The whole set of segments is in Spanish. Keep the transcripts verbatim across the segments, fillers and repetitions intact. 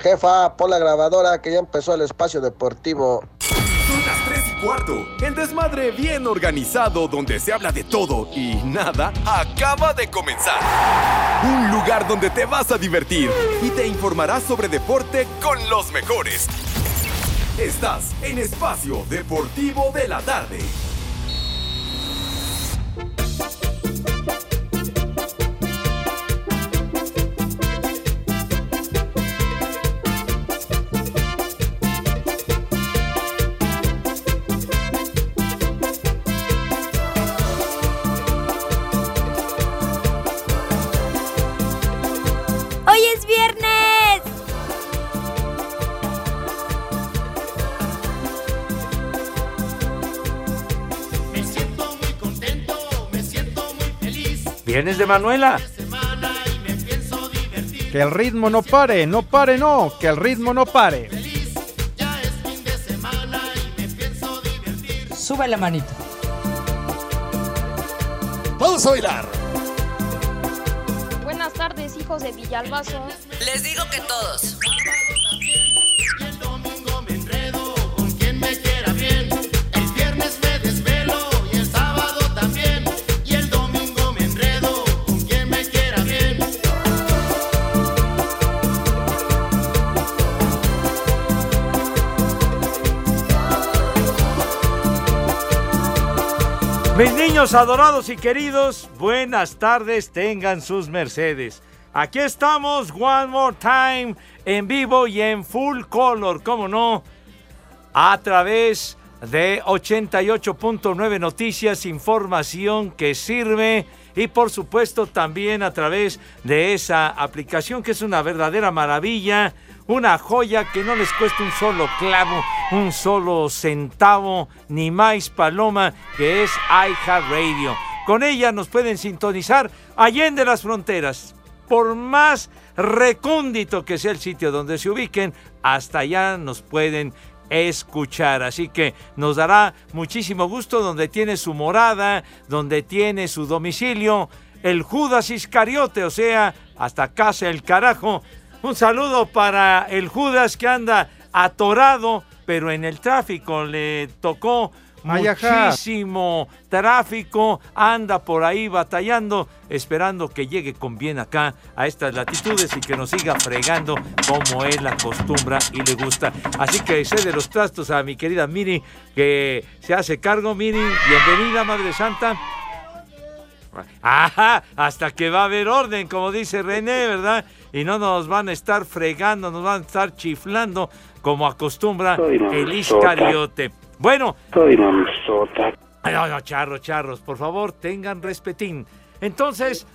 Jefa, pon la grabadora que ya empezó el espacio deportivo. Son las tres y cuarto. El desmadre bien organizado donde se habla de todo y nada acaba de comenzar. Un lugar donde te vas a divertir y te informarás sobre deporte con los mejores. Estás en Espacio Deportivo de la Tarde. ¿Vienes de Manuela? Que el ritmo no pare, no pare, no, que el ritmo no pare. Sube la manita. Vamos a bailar. Buenas tardes, hijos de Villalbazo. Les digo que todos. Mis niños adorados y queridos, buenas tardes, tengan sus mercedes. Aquí estamos, one more time, en vivo y en full color, cómo no, a través de ochenta y ocho punto nueve Noticias, información que sirve, y por supuesto también a través de esa aplicación que es una verdadera maravilla, una joya que no les cuesta un solo clavo, un solo centavo, ni más paloma, que es iHeartRadio. Con ella nos pueden sintonizar allende las fronteras. Por más recóndito que sea el sitio donde se ubiquen, hasta allá nos pueden escuchar. Así que nos dará muchísimo gusto donde tiene su morada, donde tiene su domicilio, el Judas Iscariote, o sea, hasta casa el carajo. Un saludo para el Judas que anda atorado, pero en el tráfico le tocó muchísimo tráfico. Anda por ahí batallando, esperando que llegue con bien acá a estas latitudes y que nos siga fregando como él acostumbra y le gusta. Así que cede los trastos a mi querida Miri, que se hace cargo. Miri, bienvenida, Madre Santa. Ajá, hasta que va a haber orden, como dice René, ¿verdad? Y no nos van a estar fregando, nos van a estar chiflando como acostumbra el Iscariote. Bueno. No, no, charros, charros, por favor, tengan respetín. Entonces,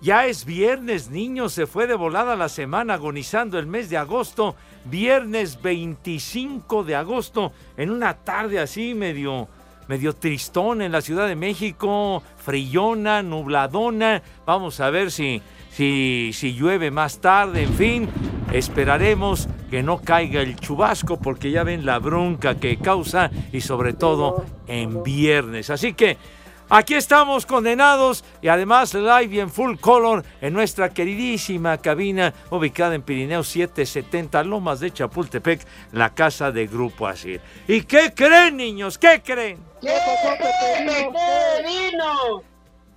ya es viernes, niños, se fue de volada la semana agonizando el mes de agosto. Viernes veinticinco de agosto, en una tarde así medio... medio tristón en la Ciudad de México, frillona, nubladona. Vamos a ver si, si, si llueve más tarde, en fin. Esperaremos que no caiga el chubasco porque ya ven la bronca que causa y sobre todo en viernes. Así que aquí estamos condenados y además live y en full color en nuestra queridísima cabina ubicada en Pirineo setecientos setenta, Lomas de Chapultepec, la casa de Grupo Asir. ¿Y qué creen, niños? ¿Qué creen? ¿Qué pasó, Pepe? ¡Vino!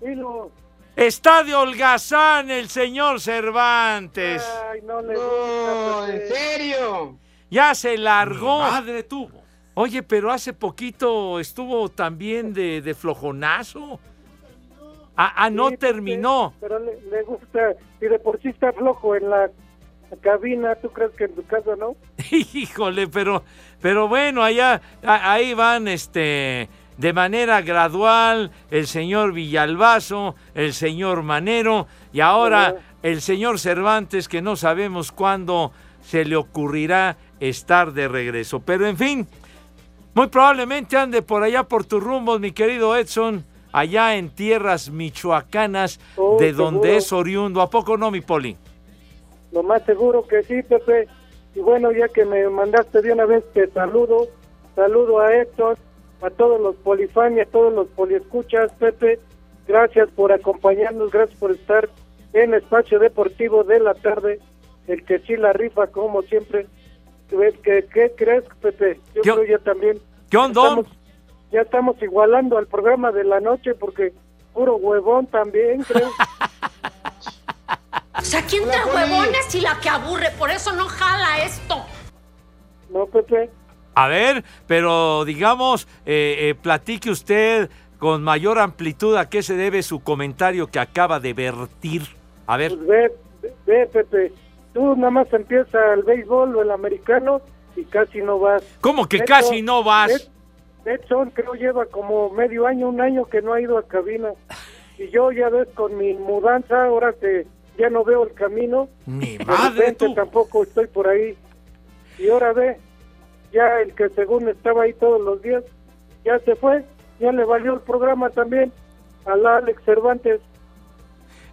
¡Vino! Está de holgazán el señor Cervantes. ¡Ay, no le gusta! ¡En serio! Ya se largó. ¡Madre tuvo! Oye, pero hace poquito estuvo también de, de flojonazo. Ah, ah no sí, terminó. Pero le, le gusta, y de por sí está flojo en la cabina, ¿tú crees que en tu casa no? Híjole, pero pero bueno, allá a, ahí van este de manera gradual el señor Villalbazo, el señor Manero y ahora uh, el señor Cervantes, que no sabemos cuándo se le ocurrirá estar de regreso. Pero en fin... Muy probablemente ande por allá por tus rumbos, mi querido Edson, allá en tierras michoacanas, oh, de donde seguro es oriundo. ¿A poco no, mi Poli? Lo más seguro que sí, Pepe. Y bueno, ya que me mandaste de una vez, te saludo. Saludo a Edson, a todos los polifan y a todos los poliescuchas, Pepe. Gracias por acompañarnos, gracias por estar en Espacio Deportivo de la Tarde. el que sí la rifa, como siempre. ¿Qué, qué, qué crees, Pepe? Yo ¿Qué? creo yo también. ¿Qué onda? Estamos, ya estamos igualando al programa de la noche porque puro huevón también, creo. O sea, ¿quién trae huevones y la que aburre? Por eso no jala esto. No, Pepe. A ver, pero digamos, eh, eh, platique usted con mayor amplitud a qué se debe su comentario que acaba de vertir. A ver. Pues ve, ve, ve, Pepe, tú nada más empieza el béisbol o el americano y casi no vas. ¿Cómo que Edson, casi no vas? Edson creo lleva como medio año, un año que no ha ido a cabina. Y yo ya ves con mi mudanza, ahora que ya no veo el camino. Mi madre, de repente, tú. Tampoco estoy por ahí. Y ahora ve, ya el que según estaba ahí todos los días, ya se fue, ya le valió el programa también al Alex Cervantes.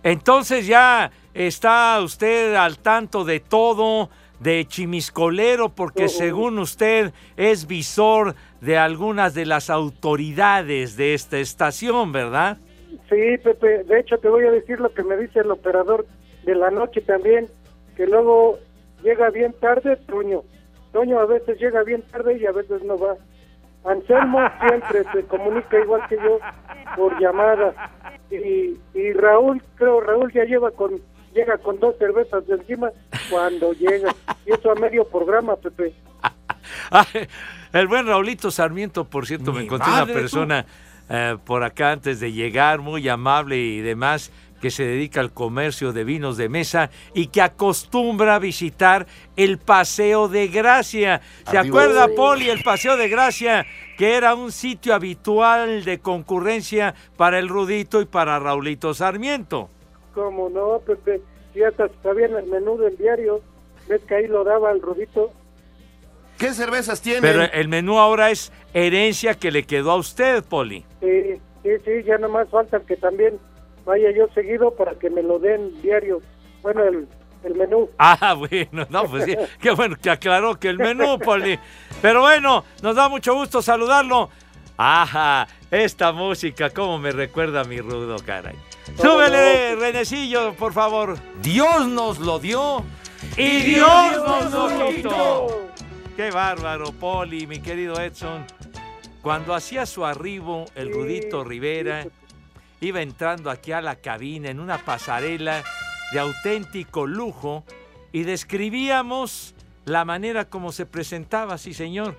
Entonces ya está usted al tanto de todo, de chimiscolero, porque uh-huh. según usted es visor de algunas de las autoridades de esta estación, ¿verdad? Sí, Pepe, de hecho te voy a decir lo que me dice el operador de la noche también, que luego llega bien tarde, Toño. Toño a veces llega bien tarde y a veces no va. Anselmo siempre se comunica igual que yo por llamada. Y, y Raúl, creo Raúl ya lleva con llega con dos cervezas de encima cuando llega. Y eso a medio programa, Pepe. El buen Raulito Sarmiento, por cierto, Mi me encontré una persona eh, por acá antes de llegar, muy amable y demás, que se dedica al comercio de vinos de mesa y que acostumbra visitar el Paseo de Gracia. ¿Se Amigo. acuerda, Poli, el Paseo de Gracia, que era un sitio habitual de concurrencia para el Rudito y para Raulito Sarmiento? Cómo no, Pepe, si hasta estaba en el menú del diario, ves que ahí lo daba el Rudito. ¿Qué cervezas tiene? Pero el menú ahora es herencia que le quedó a usted, Poli. Sí, sí, sí, ya nomás falta que también vaya yo seguido para que me lo den diario. Bueno, el, el menú. Ah, bueno, no, pues sí. Qué bueno que aclaró que el menú, Poli. Pero bueno, nos da mucho gusto saludarlo. Ajá, esta música, cómo me recuerda a mi Rudo, caray. Súbele, no? Renecillo, por favor. Dios nos lo dio y Dios, Dios nos lo quitó. Qué bárbaro, Poli, mi querido Edson. Cuando hacía su arribo el sí, Rudito Rivera... Sí, iba entrando aquí a la cabina en una pasarela de auténtico lujo y describíamos la manera como se presentaba, sí señor,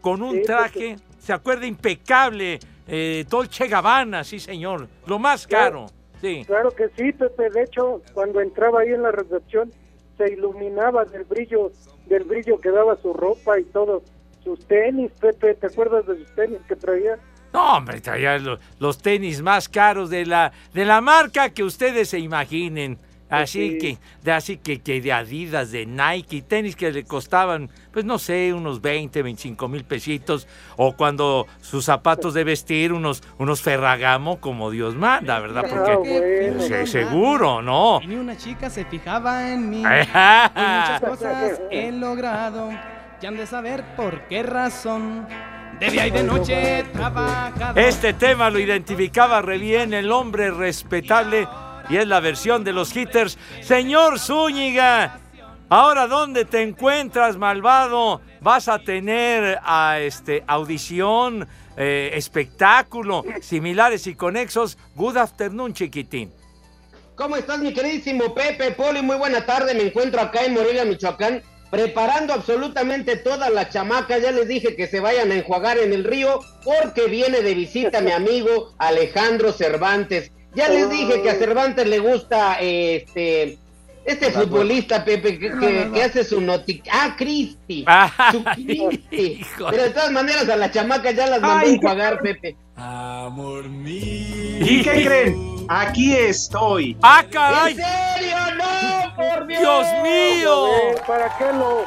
con un traje, se acuerda, impecable, eh, Dolce Gabbana, sí señor, lo más caro. Sí. Claro que sí, Pepe, de hecho, cuando entraba ahí en la recepción se iluminaba del brillo, del brillo que daba su ropa y todo, sus tenis, Pepe, ¿te acuerdas de sus tenis que traía? No, hombre, traía los, los tenis más caros de la de la marca que ustedes se imaginen. Así sí. que de así que, que de Adidas, de Nike, tenis que le costaban, pues no sé, unos veinte, veinticinco mil pesitos. O cuando sus zapatos de vestir, unos unos Ferragamo, como Dios manda, ¿verdad? Porque no, bueno, se, seguro, ¿no? Ni una chica se fijaba en mí. Y muchas cosas he logrado. Ya han de saber por qué razón. De día y de noche trabajaba. Este tema lo identificaba re bien el hombre respetable y es la versión de los Hitters. Señor Zúñiga, ahora ¿dónde te encuentras, malvado? ¿Vas a tener a este audición, eh, espectáculo, similares y conexos? Good afternoon, chiquitín. ¿Cómo estás, mi queridísimo Pepe, Poli? Muy buena tarde, me encuentro acá en Morelia, Michoacán, preparando absolutamente todas las chamacas. Ya les dije que se vayan a enjuagar en el río porque viene de visita mi amigo Alejandro Cervantes. Ya les dije que a Cervantes le gusta eh, este este futbolista, Pepe, que, que, que hace su noti... Ah, Cristi. Su Cristi. Pero de todas maneras a las chamacas ya las mandó a enjuagar, Pepe. Amor mío. ¿Y qué creen? Aquí estoy. ¡Ah, caray! ¿En serio? ¡No, por Dios! ¡Dios mío! ¿Para qué lo,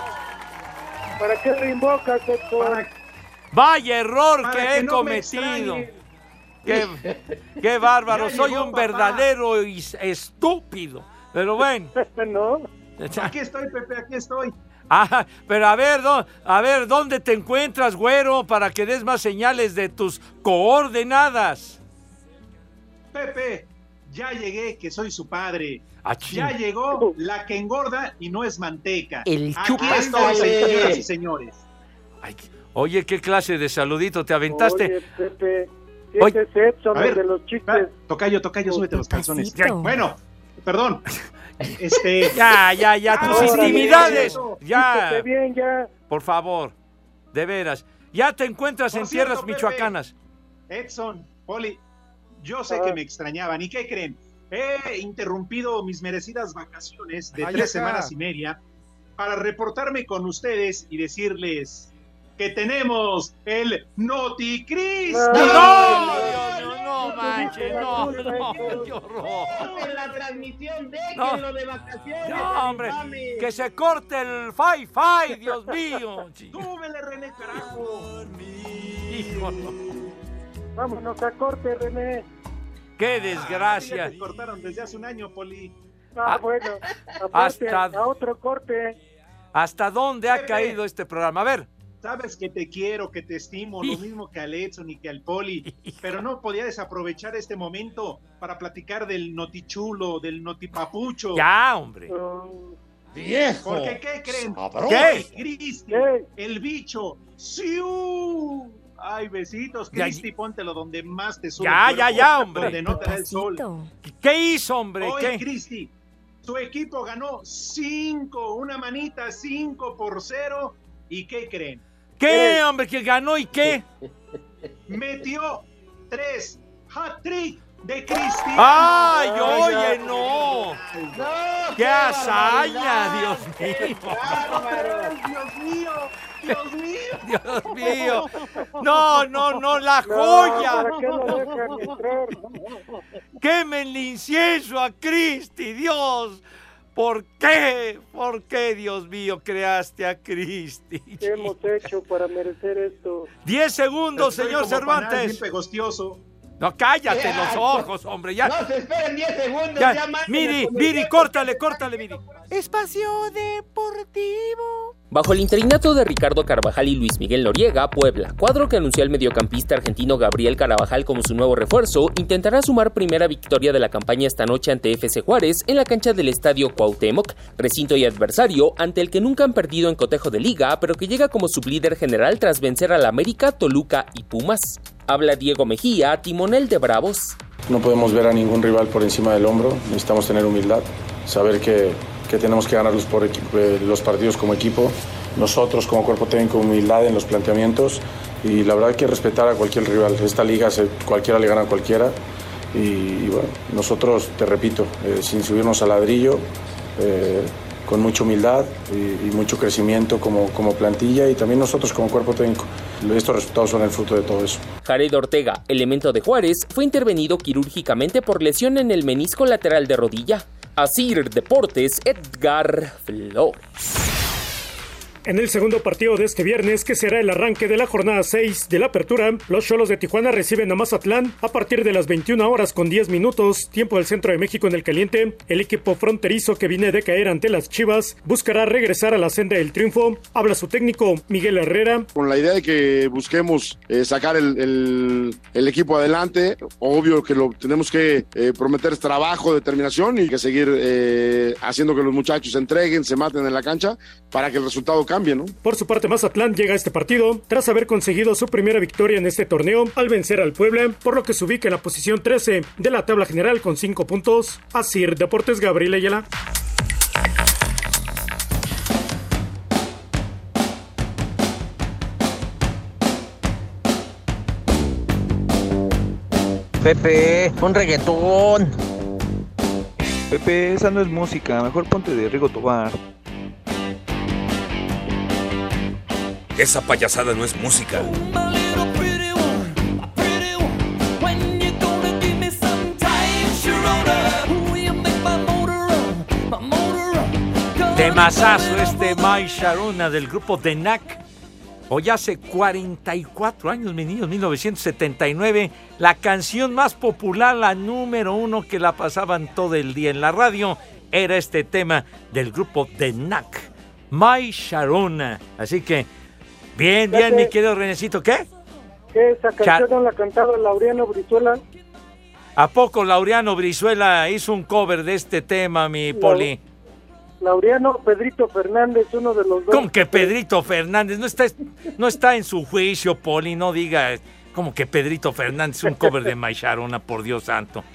para qué lo invocas, doctor? Para... ¡Vaya error para que, que he no cometido! ¡Qué, qué bárbaro! Ya Soy llegó, un papá. verdadero estúpido. Pero bueno. ¿No? Aquí estoy, Pepe, aquí estoy. Ah, pero a ver, don, a ver, ¿dónde te encuentras, güero? Para que des más señales de tus coordenadas. Pepe, Ya llegué, que soy su padre. Achín. Ya llegó la que engorda y no es manteca. El Aquí estoy, señoras y señores. Ay, oye, qué clase de saludito te aventaste. Oye, Pepe, este es Edson, el de los chistes. Tocayo, tocayo, súbete los calzones. Ya, bueno, perdón. Este... Ya, ya, ya, tus Ahora, intimidades. Bien, ya. Bien, ya. Por favor, de veras. Ya te encuentras Por en cierto, tierras michoacanas. Pepe, Edson, Poli, yo sé ah. que me extrañaban. ¿Y qué creen? He interrumpido mis merecidas vacaciones de Ay, tres acá. semanas y media para reportarme con ustedes y decirles que tenemos el Noti Cristi. ¡No! ¡No! No manches, no, no, qué horror. En la transmisión, déjenlo no, de vacaciones. No, hombre, infame. Que se corte el fi-fi, Dios mío. Súbele, René, carajo. Hijo, no. Vámonos a corte, René. Qué desgracia. Ah, ya te cortaron desde hace un año, Poli. Ah, ah bueno, hasta a otro corte. ¿Hasta dónde ha René. caído este programa? A ver. Sabes que te quiero, que te estimo, lo mismo que al Edson y que al Poli, pero no podía desaprovechar este momento para platicar del notichulo, del notipapucho. Ya, hombre. Uh, viejo. Porque, ¿qué creen? ¿Qué? Cristi, el bicho. ¡Siu! Ay, besitos, Cristi, póntelo donde más te sube. Ya, cuerpo, ya, ya, hombre. Donde no te da el sol. ¿Qué hizo, hombre? Hoy, ¿Qué? Cristi, su equipo ganó cinco, una manita, cinco por cero. ¿Y qué creen? ¿Qué, hombre? ¿Que ganó y qué? Metió tres hat-trick de Cristiano. ¡Ay, oye, no! no ¡Qué hazaña, Dios mío! Bárbaro, ¡Dios mío! ¡Dios mío! ¡Dios mío! ¡No, no, no! ¡La joya! ¡Quemen el incienso a Cristi, Dios! ¿Por qué? ¿Por qué, Dios mío, creaste a Cristi? ¿Qué hemos hecho para merecer esto? Diez segundos, Estoy señor Cervantes. Pegostioso. No, cállate eh, los ojos, hombre. Ya. No se esperen diez segundos. Ya. Ya, Miri, Miri, córtale, córtale, Miri. Espacio Deportivo. Bajo el interinato de Ricardo Carvajal y Luis Miguel Noriega, Puebla, cuadro que anunció el mediocampista argentino Gabriel Carvajal como su nuevo refuerzo, intentará sumar primera victoria de la campaña esta noche ante F C Juárez en la cancha del Estadio Cuauhtémoc, recinto y adversario ante el que nunca han perdido en cotejo de liga, pero que llega como sublíder general tras vencer al América, Toluca y Pumas. Habla Diego Mejía, timonel de Bravos. No podemos ver a ningún rival por encima del hombro, necesitamos tener humildad, saber que, que tenemos que ganar los, por equipo, los partidos como equipo, nosotros como cuerpo técnico, humildad en los planteamientos y la verdad hay que respetar a cualquier rival. Esta liga cualquiera le gana a cualquiera y, y bueno, nosotros, te repito, eh, sin subirnos al ladrillo, eh, con mucha humildad y, y mucho crecimiento como, como plantilla y también nosotros como cuerpo técnico. Estos resultados son el fruto de todo eso. Jared Ortega, elemento de Juárez, fue intervenido quirúrgicamente por lesión en el menisco lateral de rodilla. Asir Deportes, Edgar Flores. En el segundo partido de este viernes, que será el arranque de la jornada seis de la apertura, los Xolos de Tijuana reciben a Mazatlán a partir de las veintiuna horas con diez minutos, tiempo del centro de México en el caliente. El equipo fronterizo que viene de caer ante las Chivas buscará regresar a la senda del triunfo. Habla su técnico, Miguel Herrera. Con la idea de que busquemos eh, sacar el, el, el equipo adelante, obvio que lo tenemos que eh, prometer trabajo, determinación y que seguir eh, haciendo que los muchachos se entreguen, se maten en la cancha para que el resultado cambia, ¿no? Por su parte, Mazatlán llega a este partido tras haber conseguido su primera victoria en este torneo al vencer al Puebla, por lo que se ubica en la posición trece de la tabla general con cinco puntos. Asir Deportes, Gabriel Ayala. Pepe, un reggaetón. Pepe, esa no es música, mejor ponte de Rigo Tobar. Esa payasada no es música. Temazazo este My Sharona del grupo The Knack. Hoy hace cuarenta y cuatro años, mis niños, mil novecientos setenta y nueve, la canción más popular, la número uno que la pasaban todo el día en la radio, era este tema del grupo The Knack, My Sharona. Así que bien, bien, mi querido Renecito, ¿qué? ¿Qué esa canción Char... no la ha cantado Laureano Brizuela? ¿A poco Laureano Brizuela hizo un cover de este tema, mi Poli? Laureano, Pedrito Fernández, uno de los dos. ¿Cómo que Pedrito Fernández? No está, no está en su juicio, Poli, no diga. ¿Cómo que Pedrito Fernández? Un cover de My Sharona, por Dios santo.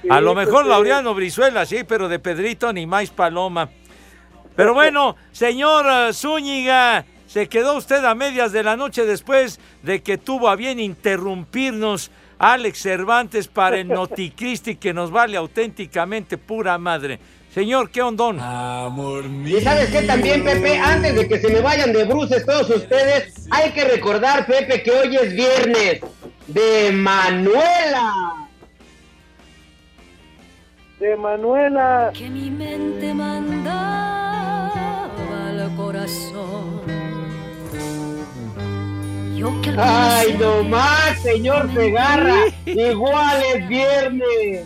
Sí, a lo mejor pues, Laureano Brizuela, sí, pero de Pedrito ni más paloma. Pero bueno, señor Zúñiga, se quedó usted a medias de la noche después de que tuvo a bien interrumpirnos Alex Cervantes para el Noti Cristi, que nos vale auténticamente pura madre. Señor, qué ondón. Amor mío. Y sabes que también, Pepe, antes de que se me vayan de bruces todos ustedes, hay que recordar, Pepe, que hoy es viernes de Manuela. De Manuela. Que mi mente mandaba al corazón. Yo que ay, no más, señor Segarra. Igual es viernes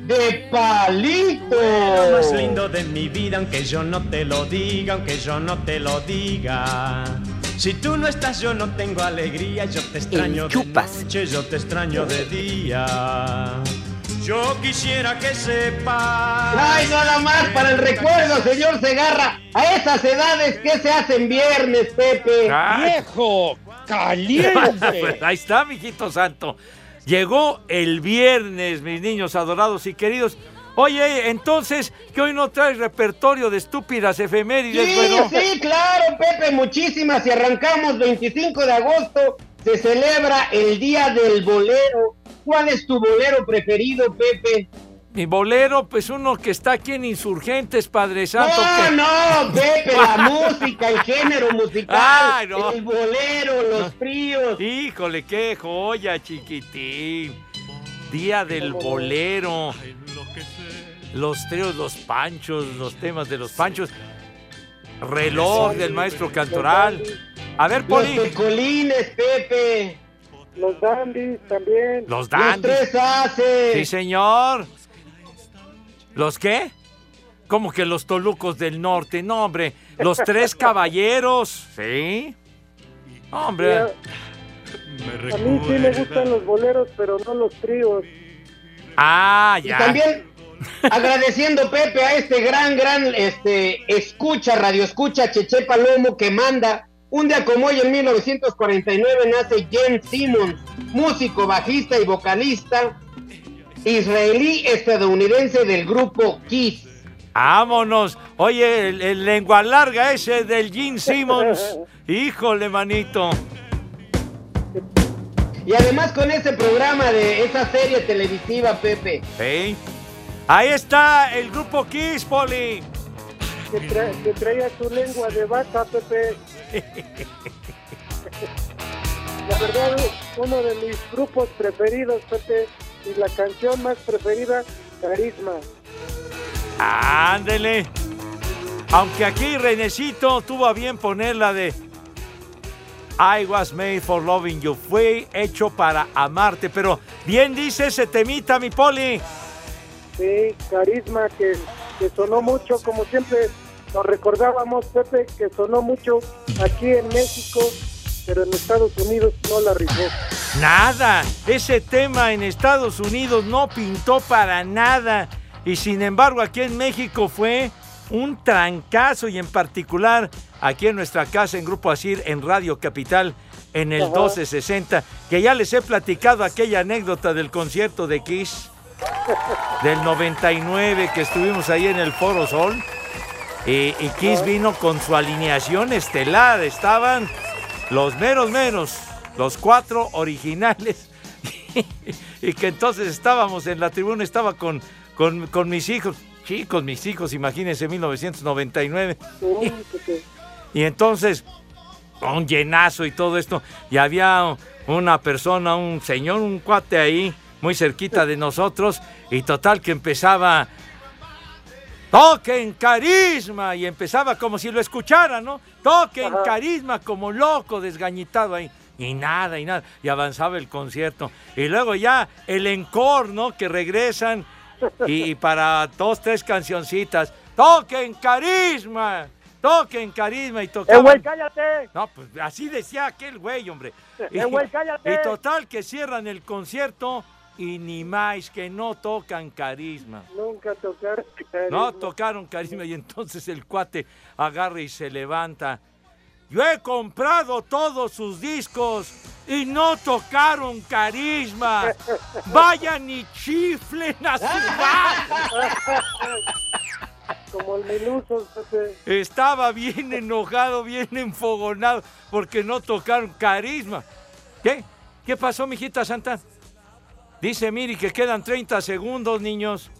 de palito. Lo más lindo de mi vida, aunque yo no te lo diga, aunque yo no te lo diga. Si tú no estás, yo no tengo alegría. Yo te extraño de noche, yo te extraño de día. Yo quisiera que sepa. Ay, nada más para el recuerdo, señor Segarra. A esas edades, ¿qué se hacen viernes, Pepe? Ay. ¡Viejo caliente! Ahí está, mijito santo. Llegó el viernes, mis niños adorados y queridos. Oye, entonces, que hoy no traes repertorio de estúpidas efemérides, bueno. Sí, pero... sí, claro, Pepe, muchísimas. Y arrancamos veinticinco de agosto. Se celebra el Día del Bolero. ¿Cuál es tu bolero preferido, Pepe? Mi bolero, pues uno que está aquí en Insurgentes, Padre Santo. No, que... no, Pepe, la música, el género musical, ay, no. El bolero, los tríos. Híjole, qué joya, chiquitín. Día del bolero. Los tríos, los panchos, los temas de los panchos. Reloj del maestro Cantoral. A ver, Poli. Los colines, Pepe. Los dandis también. Los dandis. Los tres haces. Sí, señor. ¿Los qué? ¿Cómo que los Tolucos del Norte? No, hombre. Los tres caballeros. Sí. Hombre. Mira, a mí sí me gustan los boleros, pero no los tríos. Ah, ya. Y también agradeciendo, Pepe, a este gran, gran este escucha, radio escucha, Cheche Palomo, que manda... Un día como hoy, en mil novecientos cuarenta y nueve, nace Gene Simmons, músico, bajista y vocalista israelí-estadounidense del grupo Kiss. ¡Vámonos! Oye, el, el lengua larga ese del Gene Simmons. ¡Híjole, manito! Y además con ese programa de esa serie televisiva, Pepe. Sí. Ahí está el grupo Kiss, Poli. Que, tra- que traía su lengua de vaca, Pepe. La verdad, uno de mis grupos preferidos, Pepe, y la canción más preferida, Carisma. Ándele. Aunque aquí Renecito tuvo a bien poner la de I was made for loving you, fui hecho para amarte, pero bien dice ese temita, mi Poli. Sí, Carisma, que... que sonó mucho, como siempre nos recordábamos, Pepe, que sonó mucho aquí en México, pero en Estados Unidos no la rifó. Nada, ese tema en Estados Unidos no pintó para nada, y sin embargo aquí en México fue un trancazo, y en particular aquí en nuestra casa, en Grupo Asir, en Radio Capital, en el ajá. doce sesenta, que ya les he platicado aquella anécdota del concierto de Kiss. Del noventa y nueve, que estuvimos ahí en el Foro Sol, y, y Kiss vino con su alineación estelar. Estaban los meros meros, los cuatro originales. Y que entonces estábamos en la tribuna, estaba con, con, con mis hijos, chicos, mis hijos, imagínense, mil novecientos noventa y nueve. Y entonces, un llenazo y todo esto, y había una persona, un señor, un cuate ahí muy cerquita de nosotros, y total que empezaba, toquen Carisma, y empezaba como si lo escuchara, ¿no? Toquen ajá. Carisma, como loco, desgañitado ahí, y nada, y nada, y avanzaba el concierto, y luego ya el encore, ¿no? Que regresan, y, y para dos, tres cancioncitas, toquen Carisma, toquen Carisma, y tocaban. ¡Eh, güey, cállate! No, pues así decía aquel güey, hombre. Y, ¡eh, güey, cállate! Y total que cierran el concierto y ni más, que no tocan carisma. Nunca tocaron carisma. No tocaron carisma, y entonces el cuate agarra y se levanta. Yo he comprado todos sus discos y no tocaron carisma. Vayan y chiflen a ciudad. Como el Meluso. Estaba bien enojado, bien enfogonado, porque no tocaron carisma. ¿Qué? ¿Qué pasó, mijita santa? Dice Miri que quedan treinta segundos, niños.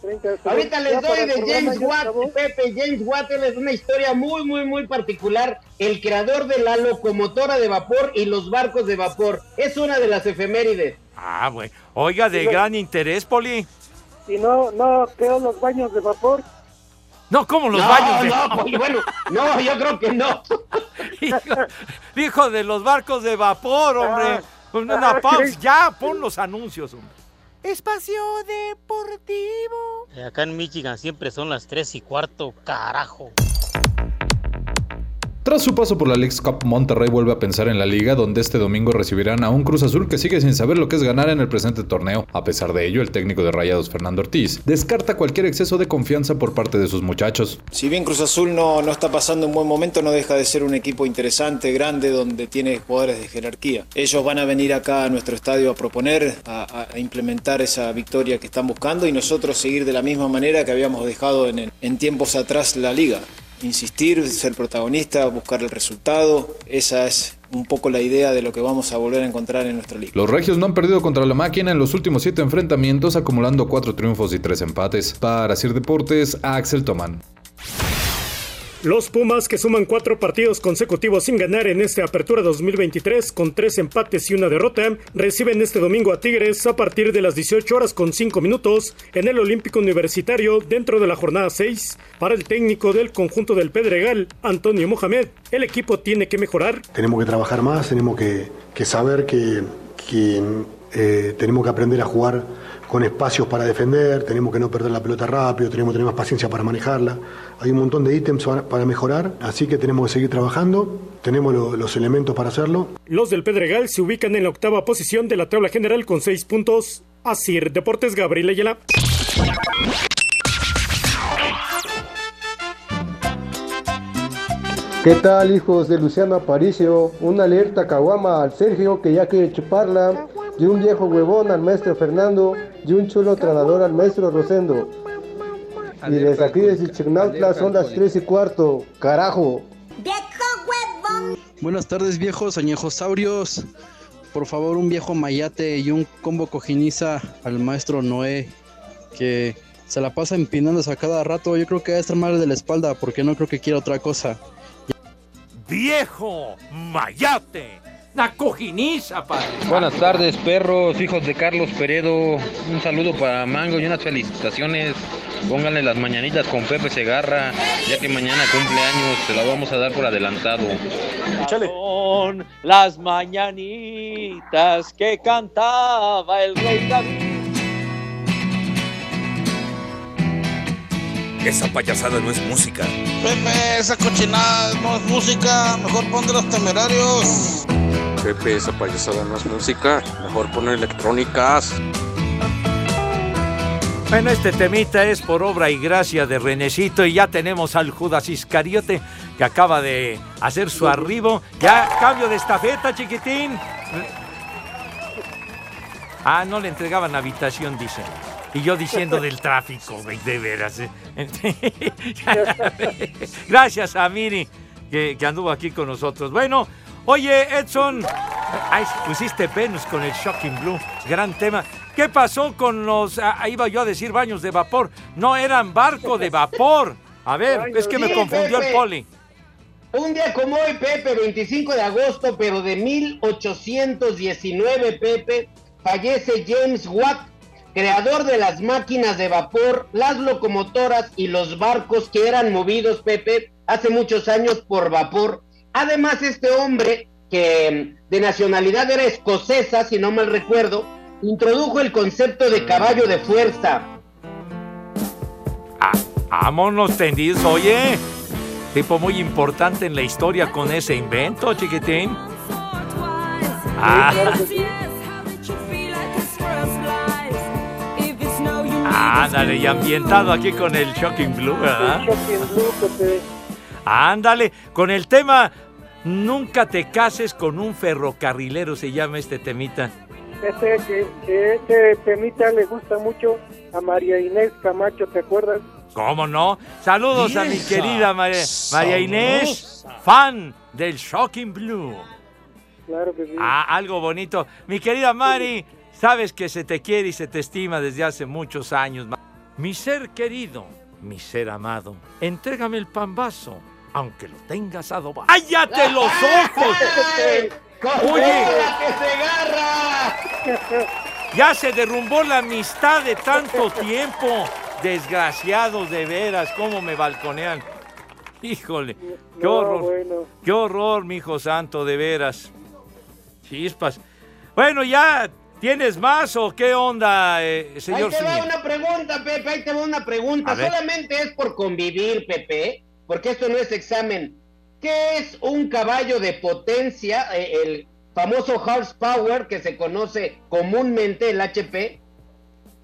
treinta, treinta, ahorita les doy de James Watt, Pepe. James Watt es una historia muy, muy, muy particular. El creador de la locomotora de vapor y los barcos de vapor. Es una de las efemérides. Ah, bueno. Oiga, de sí, gran no. interés, Poli. Y no, no creo los baños de vapor. No, ¿cómo los no, baños de no, vapor? Pues, bueno, no, yo creo que no. Hijo, hijo de los barcos de vapor, hombre. Ah. Una, una pausa, ya, pon los anuncios, hombre. Espacio Deportivo. Acá en Michigan siempre son las tres y cuarto, carajo. Tras su paso por la Leagues Cup, Monterrey vuelve a pensar en la liga, donde este domingo recibirán a un Cruz Azul que sigue sin saber lo que es ganar en el presente torneo. A pesar de ello, el técnico de Rayados, Fernando Ortiz, descarta cualquier exceso de confianza por parte de sus muchachos. Si bien Cruz Azul no, no está pasando un buen momento, no deja de ser un equipo interesante, grande, donde tiene jugadores de jerarquía. Ellos van a venir acá a nuestro estadio a proponer, a, a implementar esa victoria que están buscando, y nosotros seguir de la misma manera que habíamos dejado en, el, en tiempos atrás la liga. Insistir, ser protagonista, buscar el resultado, esa es un poco la idea de lo que vamos a volver a encontrar en nuestra liga. Los regios no han perdido contra la máquina en los últimos siete enfrentamientos, acumulando cuatro triunfos y tres empates. Para Asir Deportes, Axel Tomán. Los Pumas, que suman cuatro partidos consecutivos sin ganar en esta apertura dos mil veintitrés, con tres empates y una derrota, reciben este domingo a Tigres a partir de las dieciocho horas con cinco minutos en el Olímpico Universitario, dentro de la jornada seis. Para el técnico del conjunto del Pedregal, Antonio Mohamed, el equipo tiene que mejorar. Tenemos que trabajar más, tenemos que, que saber que, que eh, tenemos que aprender a jugar con espacios para defender, tenemos que no perder la pelota rápido, tenemos que tener más paciencia para manejarla. Hay un montón de ítems para mejorar, así que tenemos que seguir trabajando, tenemos lo, los elementos para hacerlo. Los del Pedregal se ubican en la octava posición de la tabla general con seis puntos. Asir Deportes, Gabriel Ayala. ¿Qué tal, hijos de Luciano Aparicio? Una alerta caguama al Sergio, que ya quiere chuparla, y un viejo huevón al maestro Fernando, y un chulo tronador al maestro Rosendo. Y desde aquí, desde Chignautla, son las tres y cuarto, carajo. ¡Viejo huevón! Buenas tardes, viejos añejosaurios. Por favor, un viejo mayate y un combo cojiniza al maestro Noé, que se la pasa empinándose a cada rato. Yo creo que va a estar mal de la espalda, porque no creo que quiera otra cosa. ¡Viejo mayate! ¡La cojiniza, padre! Buenas tardes, perros, hijos de Carlos Peredo. Un saludo para Mango y unas felicitaciones. Pónganle las mañanitas con Pepe Segarra, ya que mañana cumpleaños, se la vamos a dar por adelantado. Échale. Son las mañanitas que cantaba el rey David. Esa payasada no es música. Pepe, esa cochinada no es música. Mejor ponte Los Temerarios. Pepe, esa payasada no es música. Mejor pon electrónicas. Bueno, este temita es por obra y gracia de Renecito. Y ya tenemos al Judas Iscariote, que acaba de hacer su arribo. Ya, cambio de estafeta, chiquitín. Ah, no le entregaban habitación, dice. Y yo diciendo del tráfico, güey, de veras. ¿eh? Gracias a Miri, que, que anduvo aquí con nosotros. Bueno, oye, Edson, ay, pusiste penos con el Shocking Blue, gran tema. ¿Qué pasó con los, ah, iba yo a decir baños de vapor? No, eran barco de vapor. A ver, es que me confundió el Poli. Un día como hoy, Pepe, veinticinco de agosto, pero de mil ochocientos diecinueve, Pepe, fallece James Watt, creador de las máquinas de vapor, las locomotoras y los barcos que eran movidos, Pepe, hace muchos años por vapor. Además, este hombre, que de nacionalidad era escocesa, si no mal recuerdo, introdujo el concepto de caballo de fuerza. Ah, vámonos tendidos, oye. Tipo muy importante en la historia con ese invento, chiquitín. Ah. Ándale, y ambientado aquí con el Shocking Blue, ¿verdad? El Shocking Blue, Pepe. Ándale, con el tema Nunca te cases con un ferrocarrilero, se llama este temita. Este, que, que este temita le gusta mucho a María Inés Camacho, ¿te acuerdas? ¿Cómo no? Saludos a mi querida María, María Inés, fan del Shocking Blue. Claro que sí. Ah, algo bonito. Mi querida Mari, sabes que se te quiere y se te estima desde hace muchos años. Mi ser querido, mi ser amado, entrégame el pambazo, aunque lo tengas adobado. ¡Cállate los ojos! ¡Oye! ¡Que se agarra! Ya se derrumbó la amistad de tanto tiempo. Desgraciados, de veras, cómo me balconean. Híjole, qué no, horror, bueno. Qué horror, mi hijo santo, de veras. Chispas. Bueno, ya, ¿tienes más o qué onda, eh, señor? Ahí te va una pregunta, Pepe, ahí te va una pregunta. Solamente es por convivir, Pepe, porque esto no es examen. ¿Qué es un caballo de potencia, eh, el famoso horsepower que se conoce comúnmente, el H P?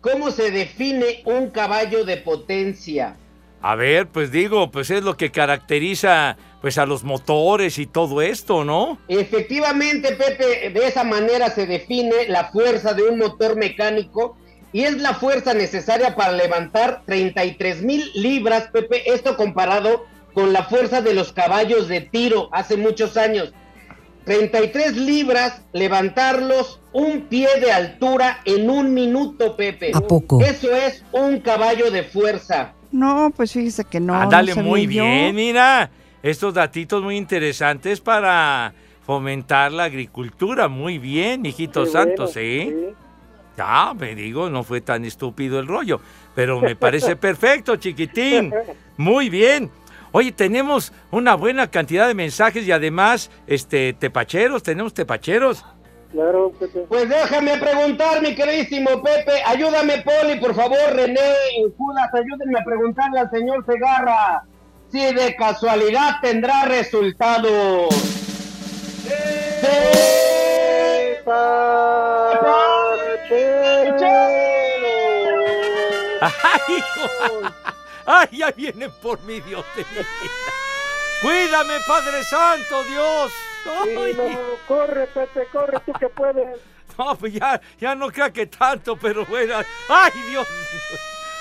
¿Cómo se define un caballo de potencia? A ver, pues digo, pues es lo que caracteriza pues a los motores y todo esto, ¿no? Efectivamente, Pepe, de esa manera se define la fuerza de un motor mecánico y es la fuerza necesaria para levantar treinta y tres mil libras, Pepe, esto comparado con la fuerza de los caballos de tiro hace muchos años. treinta y tres libras, levantarlos un pie de altura en un minuto, Pepe. ¿A poco? Eso es un caballo de fuerza. No, pues fíjese que no. Ándale, no muy bien, yo. Mira. Estos datitos muy interesantes para fomentar la agricultura. Muy bien, hijito sí, santo, bueno, ¿sí? ¿sí? Ya, me digo, no fue tan estúpido el rollo. Pero me parece perfecto, chiquitín. Muy bien. Oye, tenemos una buena cantidad de mensajes y además, este, tepacheros, tenemos tepacheros. Claro, Pepe. Pues déjame preguntar, mi queridísimo Pepe, ayúdame, Poli, por favor, René, Judas, ayúdenme a preguntarle al señor Segarra si de casualidad tendrá resultados. ¡Sí! ¡Ay, ya vienen por mí, Dios de mi vida! ¡Cuídame, Padre Santo, Dios! Sí, no, ¡corre, Pepe, corre, tú que puedes! No, pues ya, ya no creo que tanto, pero bueno... ¡Ay, Dios mío!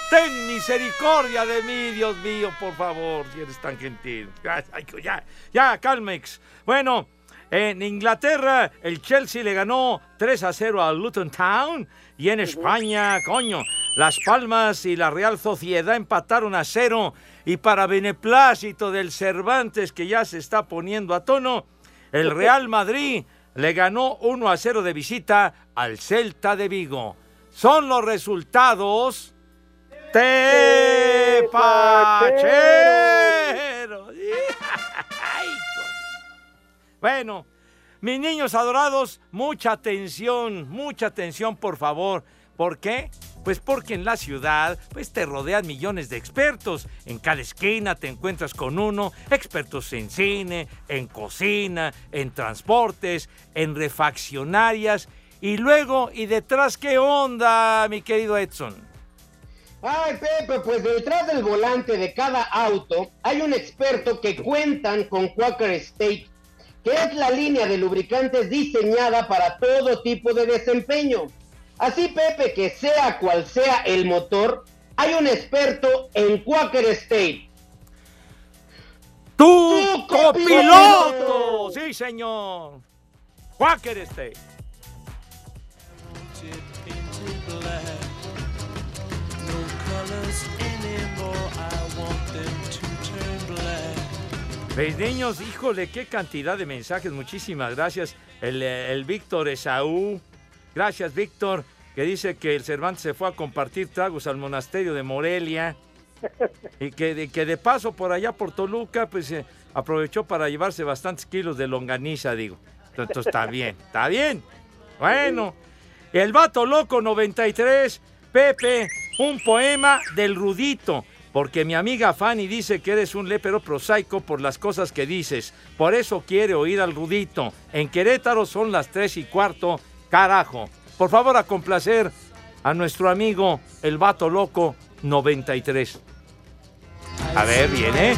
¡Ten misericordia de mí, Dios mío, por favor, si eres tan gentil! ¡Ya, ya, ya Calmex! Bueno, en Inglaterra, el Chelsea le ganó tres a cero a Luton Town... Y en España, coño, Las Palmas y la Real Sociedad empataron a cero. Y para beneplácito del Cervantes, que ya se está poniendo a tono, el Real Madrid le ganó uno a cero de visita al Celta de Vigo. Son los resultados... ¡Tepachero! Bueno... Mis niños adorados, mucha atención, mucha atención, por favor. ¿Por qué? Pues porque en la ciudad, pues te rodean millones de expertos. En cada esquina te encuentras con uno, expertos en cine, en cocina, en transportes, en refaccionarias. Y luego, ¿y detrás qué onda, mi querido Edson? Ay, Pepe, pues detrás del volante de cada auto hay un experto que cuentan con Quaker State, que es la línea de lubricantes diseñada para todo tipo de desempeño. Así, Pepe, que sea cual sea el motor, hay un experto en Quaker State. ¡Tu, ¡Tu copiloto! copiloto! ¡Sí, señor! Quaker State. Mis niños, híjole, qué cantidad de mensajes, muchísimas gracias. El, el Víctor Esaú, gracias Víctor, que dice que el Cervantes se fue a compartir tragos al monasterio de Morelia y que de, que de paso por allá por Toluca, pues eh, aprovechó para llevarse bastantes kilos de longaniza, digo. Entonces está bien, está bien. Bueno, el Vato Loco noventa y tres, Pepe, un poema del Rudito. Porque mi amiga Fanny dice que eres un lépero prosaico por las cosas que dices. Por eso quiere oír al Rudito. En Querétaro son las tres y cuarto, carajo. Por favor, a complacer a nuestro amigo el Vato Loco noventa y tres. A ver, viene.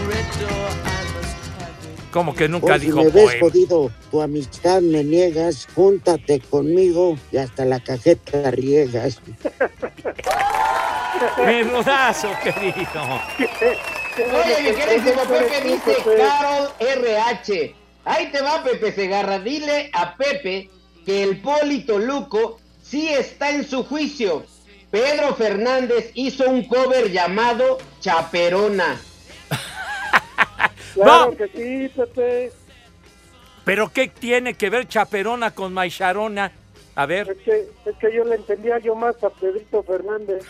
Como que nunca oh, dijo si me ves poem. Jodido, tu amistad me niegas, júntate conmigo y hasta la cajeta riegas. Menudazo, querido. Oye, mi querido Pepe, dice Carol R H. Ahí te va, Pepe Segarra. Dile a Pepe que el Poli Toluco sí está en su juicio. Pedro Fernández hizo un cover llamado Chaperona. Claro que sí, Pepe. ¿Pero qué tiene que ver Chaperona con My Sharona? A ver. Es que, es que yo le entendía yo más a Pedrito Fernández.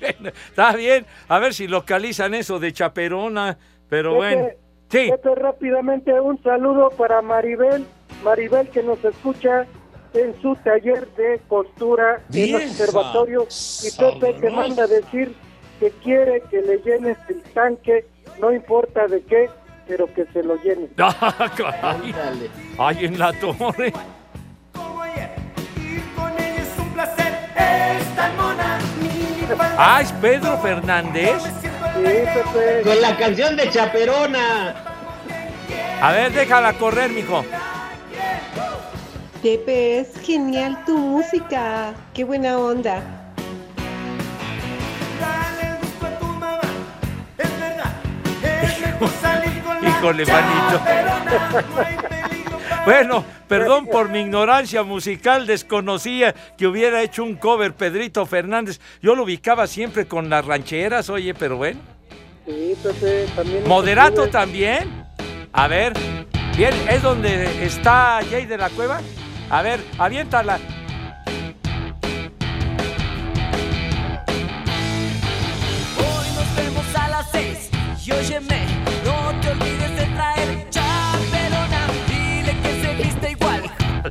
Bueno, está bien. A ver si localizan eso de Chaperona. Pero Pepe, bueno. Sí. Pepe, rápidamente un saludo para Maribel. Maribel que nos escucha en su taller de costura en el observatorio. Y Pepe te manda a decir que quiere que le llenes el tanque. No importa de qué, pero que se lo llene. ¡Ah, caray! ¡Ay, en la torre! ¡Ah, es Pedro Fernández! Sí, Pepe. Con la canción de Chaperona. A ver, déjala correr, mijo. Pepe, es genial tu música. ¡Qué buena onda! Híjole, manito. Bueno, perdón por mi ignorancia musical, desconocía que hubiera hecho un cover Pedrito Fernández. Yo lo ubicaba siempre con las rancheras, oye, pero bueno. Sí, Pepe, también. ¿Moderato también? A ver, bien, ¿es donde está Jay de la Cueva? A ver, aviéntala. Hoy nos vemos a las seis y óyeme.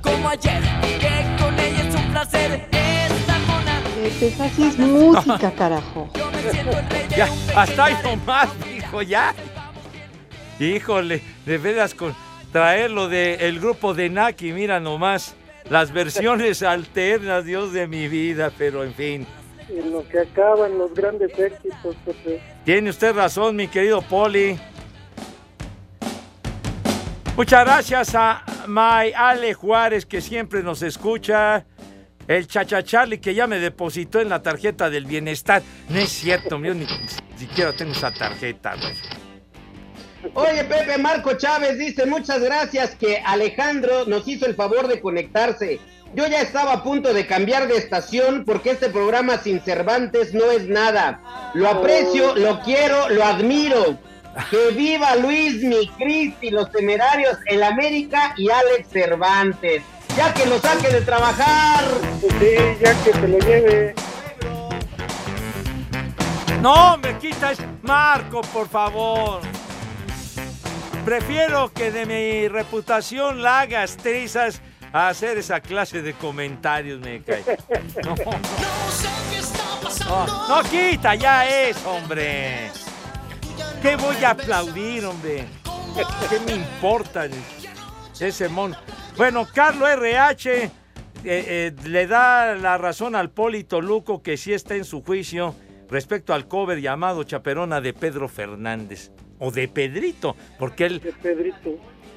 Como ayer, que con ella es un placer estar con así es música, carajo. Ya, hasta ahí nomás, hijo, ya. Híjole, de veras con traerlo del grupo de Knack, mira nomás, las versiones alternas, Dios de mi vida, pero en fin. En lo que acaban los grandes éxitos, Pepe. Tiene usted razón, mi querido Poli. Muchas gracias a May Ale Juárez, que siempre nos escucha. El Chachacharli, que ya me depositó en la tarjeta del bienestar. No es cierto, yo ni siquiera tengo esa tarjeta, güey. Oye, Pepe, Marco Chávez dice, muchas gracias que Alejandro nos hizo el favor de conectarse. Yo ya estaba a punto de cambiar de estación porque este programa sin Cervantes no es nada. Lo aprecio, lo quiero, lo admiro. ¡Que viva Luis, mi Cristi, Los Temerarios, el América y Alex Cervantes! ¡Ya que lo saque de trabajar! Sí, ya que se lo lleve. ¡No, me quitas, Marco, por favor! Prefiero que de mi reputación la hagas trizas a hacer esa clase de comentarios, me cae. No, no. No, no quita ya eso, hombre. ¿Qué voy a aplaudir, hombre? ¿Qué me importa ese mono? Bueno, Carlos R H eh, eh, le da la razón al Poli Toluco que sí está en su juicio respecto al cover llamado Chaperona de Pedro Fernández. O de Pedrito, porque él, de Pedrito.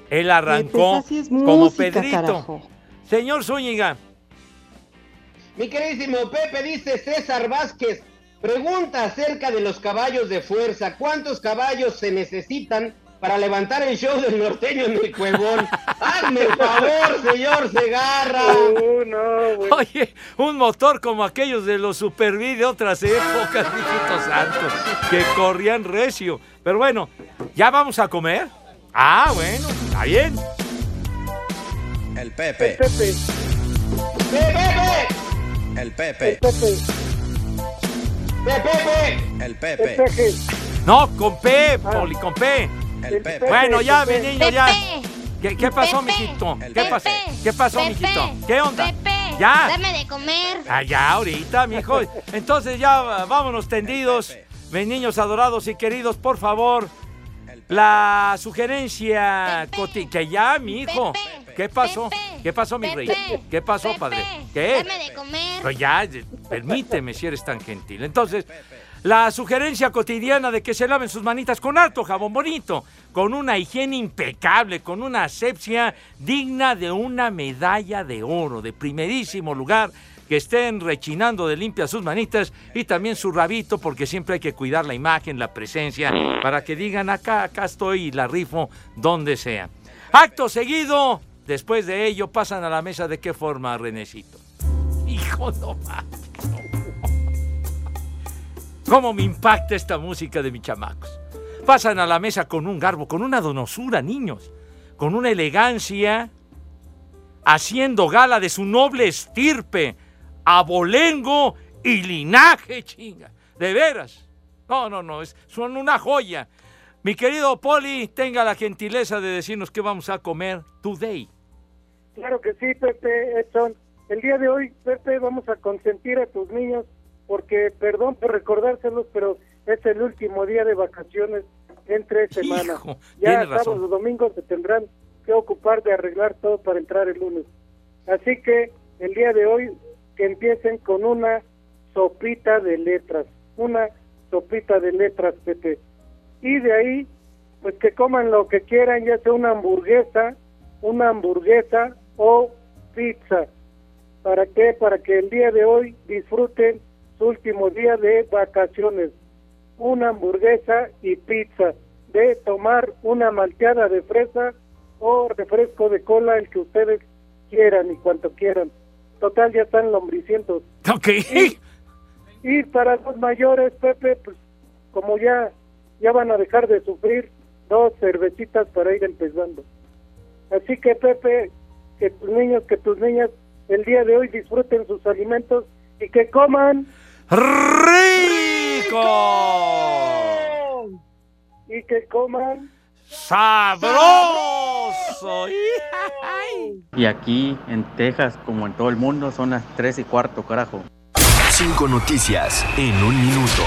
Él arrancó sí es música, como Pedrito. Carajo. Señor Zúñiga. Mi queridísimo Pepe, dice César Vázquez. Pregunta acerca de los caballos de fuerza. ¿Cuántos caballos se necesitan para levantar el show del norteño en el Cuevón? ¡Hazme el favor, señor Segarra! Uh, no, güey. Oye, un motor como aquellos de los Super V de otras épocas, hijitos santos, que corrían recio. Pero bueno, ¿ya vamos a comer? Ah, bueno, está bien. El Pepe. El Pepe. El Pepe. El Pepe. Pepe. El Pepe. Pepe. No, con P, Poli, con P. El Pepe. Bueno, ya, mi niño, ya. ¿Qué, qué pasó, mijito? ¿Qué pasó? ¿Qué pasó, mijito? ¿Qué onda? Pepe. Ya. Dame de comer. Ah, ya, ahorita, mijo. Entonces ya, vámonos tendidos. Mis niños adorados y queridos, por favor. La sugerencia cotidiana. Que ya, mijo. ¿Qué pasó? ¿Qué pasó, mi rey? ¿Qué pasó, padre? ¿Qué? Dame de comer. Pero ya, permíteme si eres tan gentil. Entonces, la sugerencia cotidiana de que se laven sus manitas con harto jabón bonito, con una higiene impecable, con una asepsia digna de una medalla de oro, de primerísimo lugar, que estén rechinando de limpias sus manitas y también su rabito, porque siempre hay que cuidar la imagen, la presencia, para que digan acá, acá estoy y la rifo donde sea. Acto seguido, después de ello, pasan a la mesa. ¿De qué forma, Renecito? Hijo, no más. ¿Cómo me impacta esta música de mis chamacos? Pasan a la mesa con un garbo, con una donosura, niños, con una elegancia, haciendo gala de su noble estirpe, abolengo y linaje, chinga. De veras. No, no, no. Es, son una joya. Mi querido Poli, tenga la gentileza de decirnos qué vamos a comer today. Claro que sí, Pepe, Edson. El día de hoy, Pepe, vamos a consentir a tus niños porque, perdón por recordárselos, pero es el último día de vacaciones en tres semanas. Hijo, ya sábados los domingos se tendrán que ocupar de arreglar todo para entrar el lunes. Así que el día de hoy que empiecen con una sopita de letras, una sopita de letras, Pepe. Y de ahí, pues que coman lo que quieran, ya sea una hamburguesa, una hamburguesa o pizza. ¿Para qué? Para que el día de hoy disfruten su último día de vacaciones. Una hamburguesa y pizza. De tomar una malteada de fresa o refresco de cola, el que ustedes quieran y cuanto quieran. Total, ya están lombricientos. Ok. Y, y para los mayores, Pepe, pues como ya, ya van a dejar de sufrir, dos cervecitas para ir empezando. Así que, Pepe, que tus niños, que tus niñas, el día de hoy disfruten sus alimentos y que coman rico. Y que coman sabroso. Y aquí en Texas, como en todo el mundo, son las tres y cuarto, carajo. Cinco noticias en un minuto.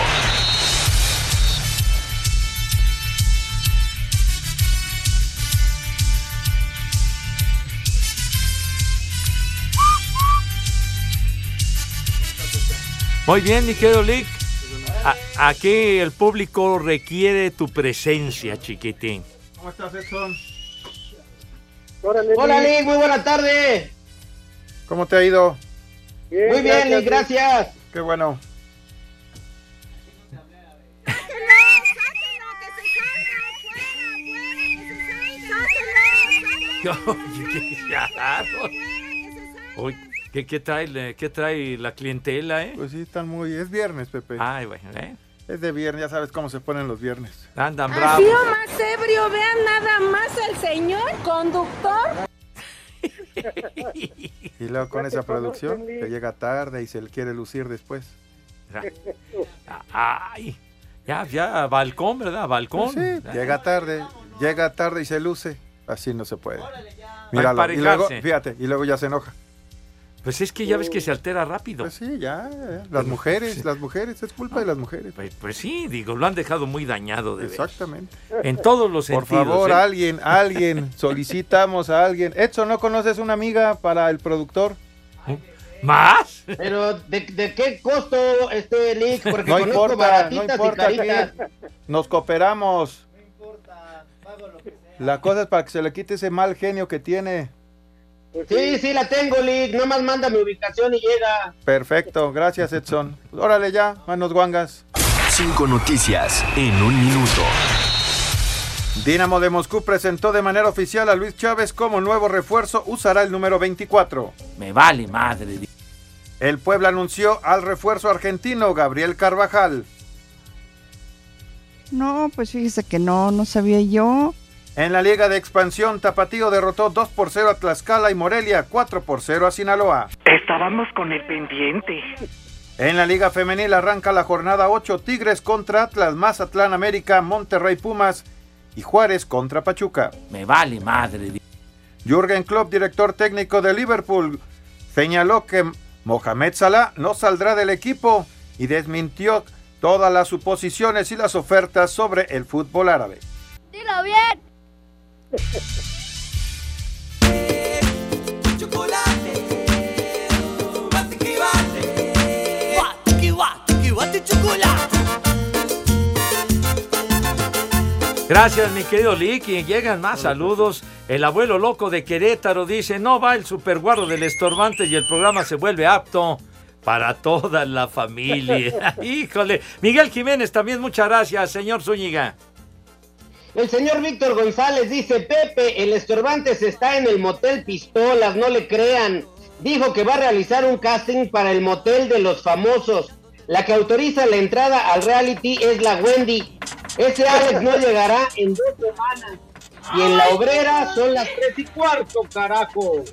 Muy bien, mi querido Lick. Aquí el público requiere tu presencia, chiquitín. ¿Cómo estás, Edson? Órale, hola, Lick, muy buena tarde. ¿Cómo te ha ido? Bien, muy bien, Lick, gracias. Qué bueno. Uy, ¿Qué, qué, trae, ¿Qué trae la clientela, eh? Pues sí, están muy... Es viernes, Pepe. Ay, bueno, ¿eh? Es de viernes, ya sabes cómo se ponen los viernes. Andan bravos. Así o más ebrio, vean nada más al señor conductor. Y luego con esa producción, que llega tarde y se le quiere lucir después. Ay, ya, ya, balcón, ¿verdad? Balcón. Pues sí, llega tarde, llega tarde y se luce. Así no se puede. Míralo, y luego, fíjate, y luego ya se enoja. Pues es que ya ves que se altera rápido. Pues sí, ya, ya. Las mujeres, sí. las mujeres, es culpa ah, de las mujeres. Pues, pues sí, digo, lo han dejado muy dañado de Exactamente. Ver. En todos los Por sentidos. Por favor, ¿eh? alguien, alguien, solicitamos a alguien. Edson, ¿no conoces una amiga para el productor? ¿Más? Pero, ¿de, de qué costo este Lick? Porque no importa, baratitas no importa. Y caritas. Nos cooperamos. No importa, pago lo que sea. La cosa es para que se le quite ese mal genio que tiene. Sí, sí, la tengo, Lick. Nomás manda mi ubicación y llega. Perfecto, gracias, Edson. Pues órale ya, manos guangas. Cinco noticias en un minuto. Dinamo de Moscú presentó de manera oficial a Luis Chávez como nuevo refuerzo. Usará el número veinticuatro. Me vale madre. El Puebla anunció al refuerzo argentino Gabriel Carvajal. No, pues fíjese que no, no sabía yo. En la Liga de Expansión, Tapatío derrotó dos por cero a Tlaxcala y Morelia, cuatro por cero a Sinaloa. Estábamos con el pendiente. En la Liga Femenil arranca la jornada ocho, Tigres contra Atlas, Mazatlán, América, Monterrey, Pumas y Juárez contra Pachuca. Me vale madre. Jürgen Klopp, director técnico de Liverpool, señaló que Mohamed Salah no saldrá del equipo y desmintió todas las suposiciones y las ofertas sobre el fútbol árabe. ¡Dilo bien! Chocolate, Gracias, mi querido Licky. Llegan más saludos. El abuelo loco de Querétaro dice, no va el superguardo del estorbante y el programa se vuelve apto para toda la familia. Híjole. Miguel Jiménez también, muchas gracias, señor Zúñiga. El señor Víctor González dice, Pepe, el estorbante se está en el motel Pistolas, no le crean. Dijo que va a realizar un casting para el motel de los famosos. La que autoriza la entrada al reality es la Wendy. Ese Alex no llegará en dos semanas. Y en La Obrera son las tres y cuarto, carajo.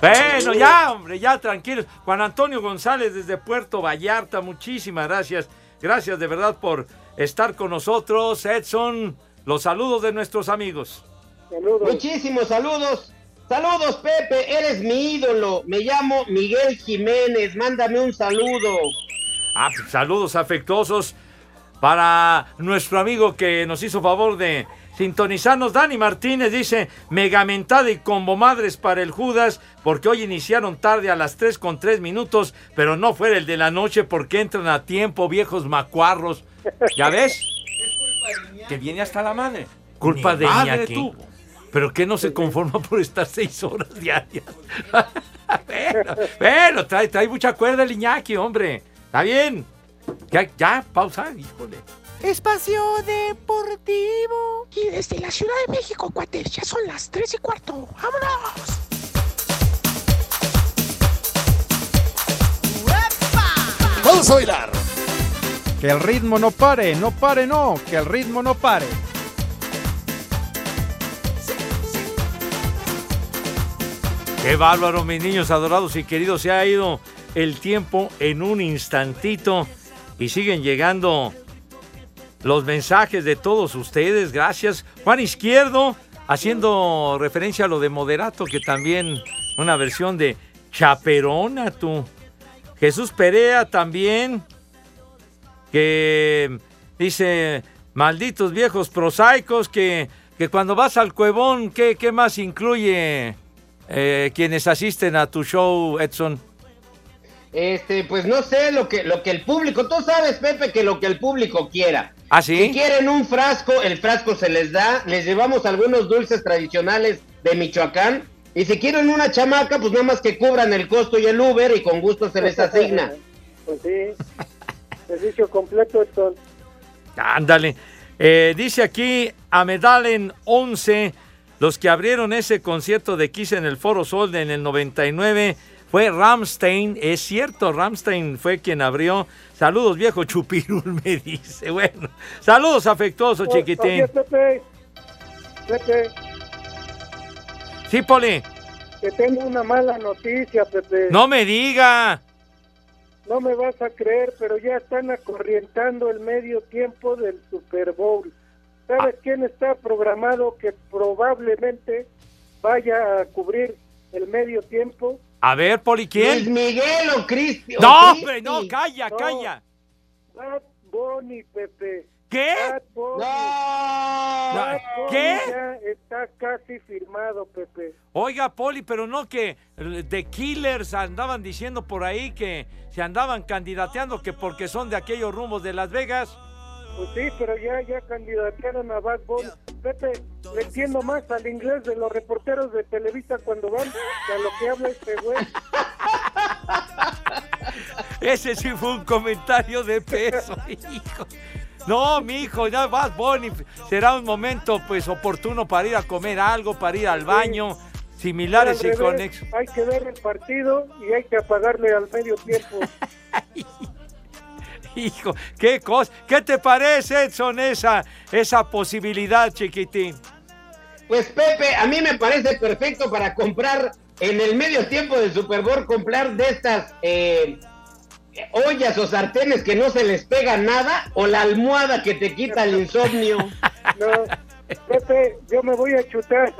Bueno, ya, hombre, ya tranquilos. Juan Antonio González desde Puerto Vallarta, muchísimas gracias. Gracias de verdad por estar con nosotros, Edson. Los saludos de nuestros amigos. Saludos. Muchísimos saludos. Saludos, Pepe, eres mi ídolo. Me llamo Miguel Jiménez. Mándame un saludo. Ah, pues, saludos afectuosos para nuestro amigo que nos hizo favor de sintonizarnos. Dani Martínez dice, megamentada y combo madres para el Judas, porque hoy iniciaron tarde a las tres con tres minutos, pero no fuera el de la noche porque entran a tiempo, viejos macuarros. ¿Ya ves? Es culpa de Iñaki. Que viene hasta la madre. Culpa Ni de Iñaki. Tú. Pero que no se conforma por estar seis horas diarias. Bueno, bueno, trae, trae mucha cuerda el Iñaki, hombre. Está bien. Ya, ya, pausa, híjole. Espacio Deportivo. Y desde la Ciudad de México, cuates, ya son las tres y cuarto. ¡Vámonos! ¡Epa! Vamos a bailar. Que el ritmo no pare, no pare, no. Que el ritmo no pare. Qué bárbaro, mis niños adorados y queridos. Se ha ido el tiempo en un instantito y siguen llegando los mensajes de todos ustedes. Gracias. Juan Izquierdo, haciendo referencia a lo de Moderato, que también una versión de Chaperona, tú. Jesús Perea también, que dice, malditos viejos prosaicos, que, que cuando vas al Cuevón, ¿qué, qué más incluye? Eh, quienes asisten a tu show, Edson. Este, pues no sé, lo que, lo que el público, tú sabes, Pepe, que lo que el público quiera. ¿Ah, sí? Si quieren un frasco, el frasco se les da, les llevamos algunos dulces tradicionales de Michoacán, y si quieren una chamaca, pues nada más que cubran el costo y el Uber, y con gusto se les asigna. Pues sí, servicio completo, Edson. Ándale, eh, dice aquí, Amedalen once... Los que abrieron ese concierto de Kiss en el Foro Sol en el noventa y nueve fue Rammstein. Es cierto, Rammstein fue quien abrió. Saludos, viejo chupirul, me dice. Bueno, saludos afectuosos, pues, chiquitín. Oye, Pepe. Pepe. Sí, Poli. Te tengo una mala noticia, Pepe. ¡No me diga! No me vas a creer, pero ya están acorrientando el medio tiempo del Super Bowl. ¿Sabes quién está programado que probablemente vaya a cubrir el medio tiempo? A ver, Poli, ¿quién? Luis Miguel o Cristi. No, hombre, no, calla, no, calla. Bad Bunny, Pepe. ¿Qué? Bad Bunny. No. Bad Bunny ¿Qué? Ya está casi firmado, Pepe. Oiga, Poli, pero no que The Killers andaban diciendo por ahí que se andaban candidateando que porque son de aquellos rumbos de Las Vegas. Pues sí, pero ya, ya candidatearon a Bad Bunny. Pepe, le entiendo más al inglés de los reporteros de Televisa cuando van que a lo que habla este güey. Ese sí fue un comentario de peso, hijo. No, mijo, ya Bad Bunny. Será un momento pues oportuno para ir a comer algo, para ir al baño. Sí. Similares y conexos. Hay que ver el partido y hay que apagarle al medio tiempo. Hijo, qué cosa, ¿qué te parece, Edson, esa, esa posibilidad, chiquitín? Pues, Pepe, a mí me parece perfecto para comprar en el medio tiempo del Super Bowl, comprar de estas eh, ollas o sartenes que no se les pega nada, o la almohada que te quita el insomnio. No, Pepe, yo me voy a chutar,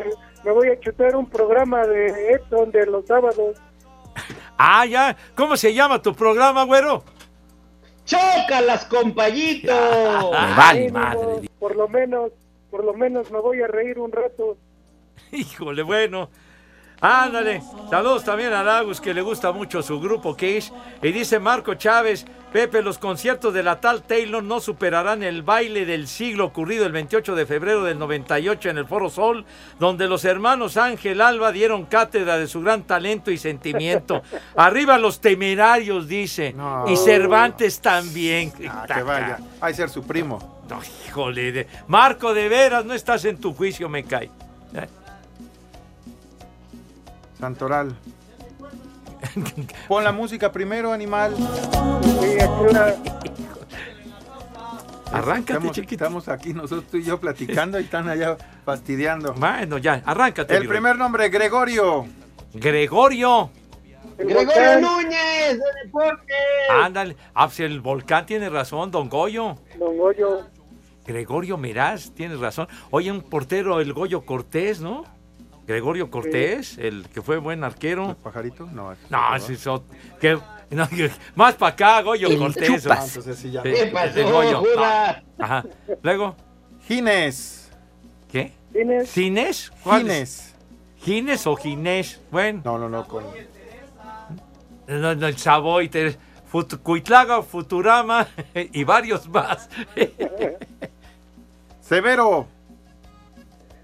me voy a chutar un programa de Edson de los sábados. Ah, ya, ¿cómo se llama tu programa, güero? ¡Chócalas, compayito! Me vale madre. Por lo menos, por lo menos me voy a reír un rato. Híjole, bueno. Ándale, saludos también a Lagus, que le gusta mucho su grupo Kiss. Y dice Marco Chávez, Pepe, los conciertos de la tal Taylor no superarán el baile del siglo ocurrido el veintiocho de febrero del noventa y ocho en el Foro Sol, donde los hermanos Ángel Alba dieron cátedra de su gran talento y sentimiento. Arriba los Temerarios, dice, no, y Cervantes también. Ah, que vaya, hay ser su primo. No, híjole, de... Marco, de veras, no estás en tu juicio, me cae. ¿Eh? Santoral. Pon la música primero, animal. Sí, aquí una... Arráncate, estamos, chiquito. Estamos aquí nosotros, tú y yo, platicando y están allá fastidiando. Bueno, ya, arráncate. El primer güey. nombre, Gregorio. Gregorio. Gregorio Núñez, de Deportes. Ándale. Ah, si el volcán tiene razón, don Goyo. Don Goyo. Gregorio Miraz, tienes razón. Oye, un portero, el Goyo Cortés, ¿no? Gregorio Cortés, sí. El que fue buen arquero. ¿El pajarito? No, es no, es eso, que, no que, más para acá, Goyo Cortés. Ah, entonces sí ya. ¿Qué el, pasó, el Goyo. Ah, ajá. Luego. Gines. ¿Qué? Gines. ¿Gines? Gines. ¿Gines o Ginés? Bueno. No, no, no. Con... No, no, el Savoy, Fut, Cuitlaga, Futurama y varios más. Severo.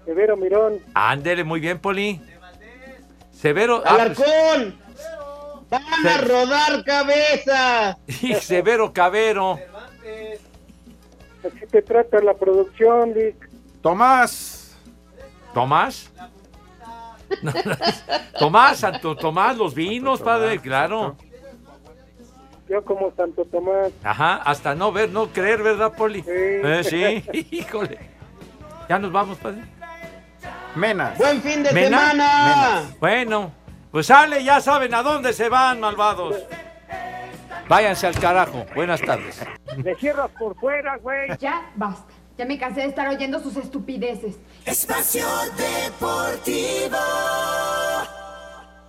Severo Mirón. Ándele, muy bien, Poli. De Valdés. Severo. ¡Alarcón! Ah, pues, ¡Van se... a rodar cabeza! Y Severo Cabero. Cervantes. Así te trata la producción, Lick. Tomás. ¿Tomás? No, no. Tomás, Santo Tomás, los vinos, Tomás, padre, claro. Yo como Santo Tomás. Ajá, hasta no ver, no creer, ¿verdad, Poli? Sí. Eh, sí, híjole. Ya nos vamos, padre. Menas. Buen fin de Menas. semana. Menas. Bueno, pues sale, ya saben a dónde se van, malvados. Váyanse al carajo. Buenas tardes. Me cierras por fuera, güey. Ya basta. Ya me cansé de estar oyendo sus estupideces. Espacio Deportivo.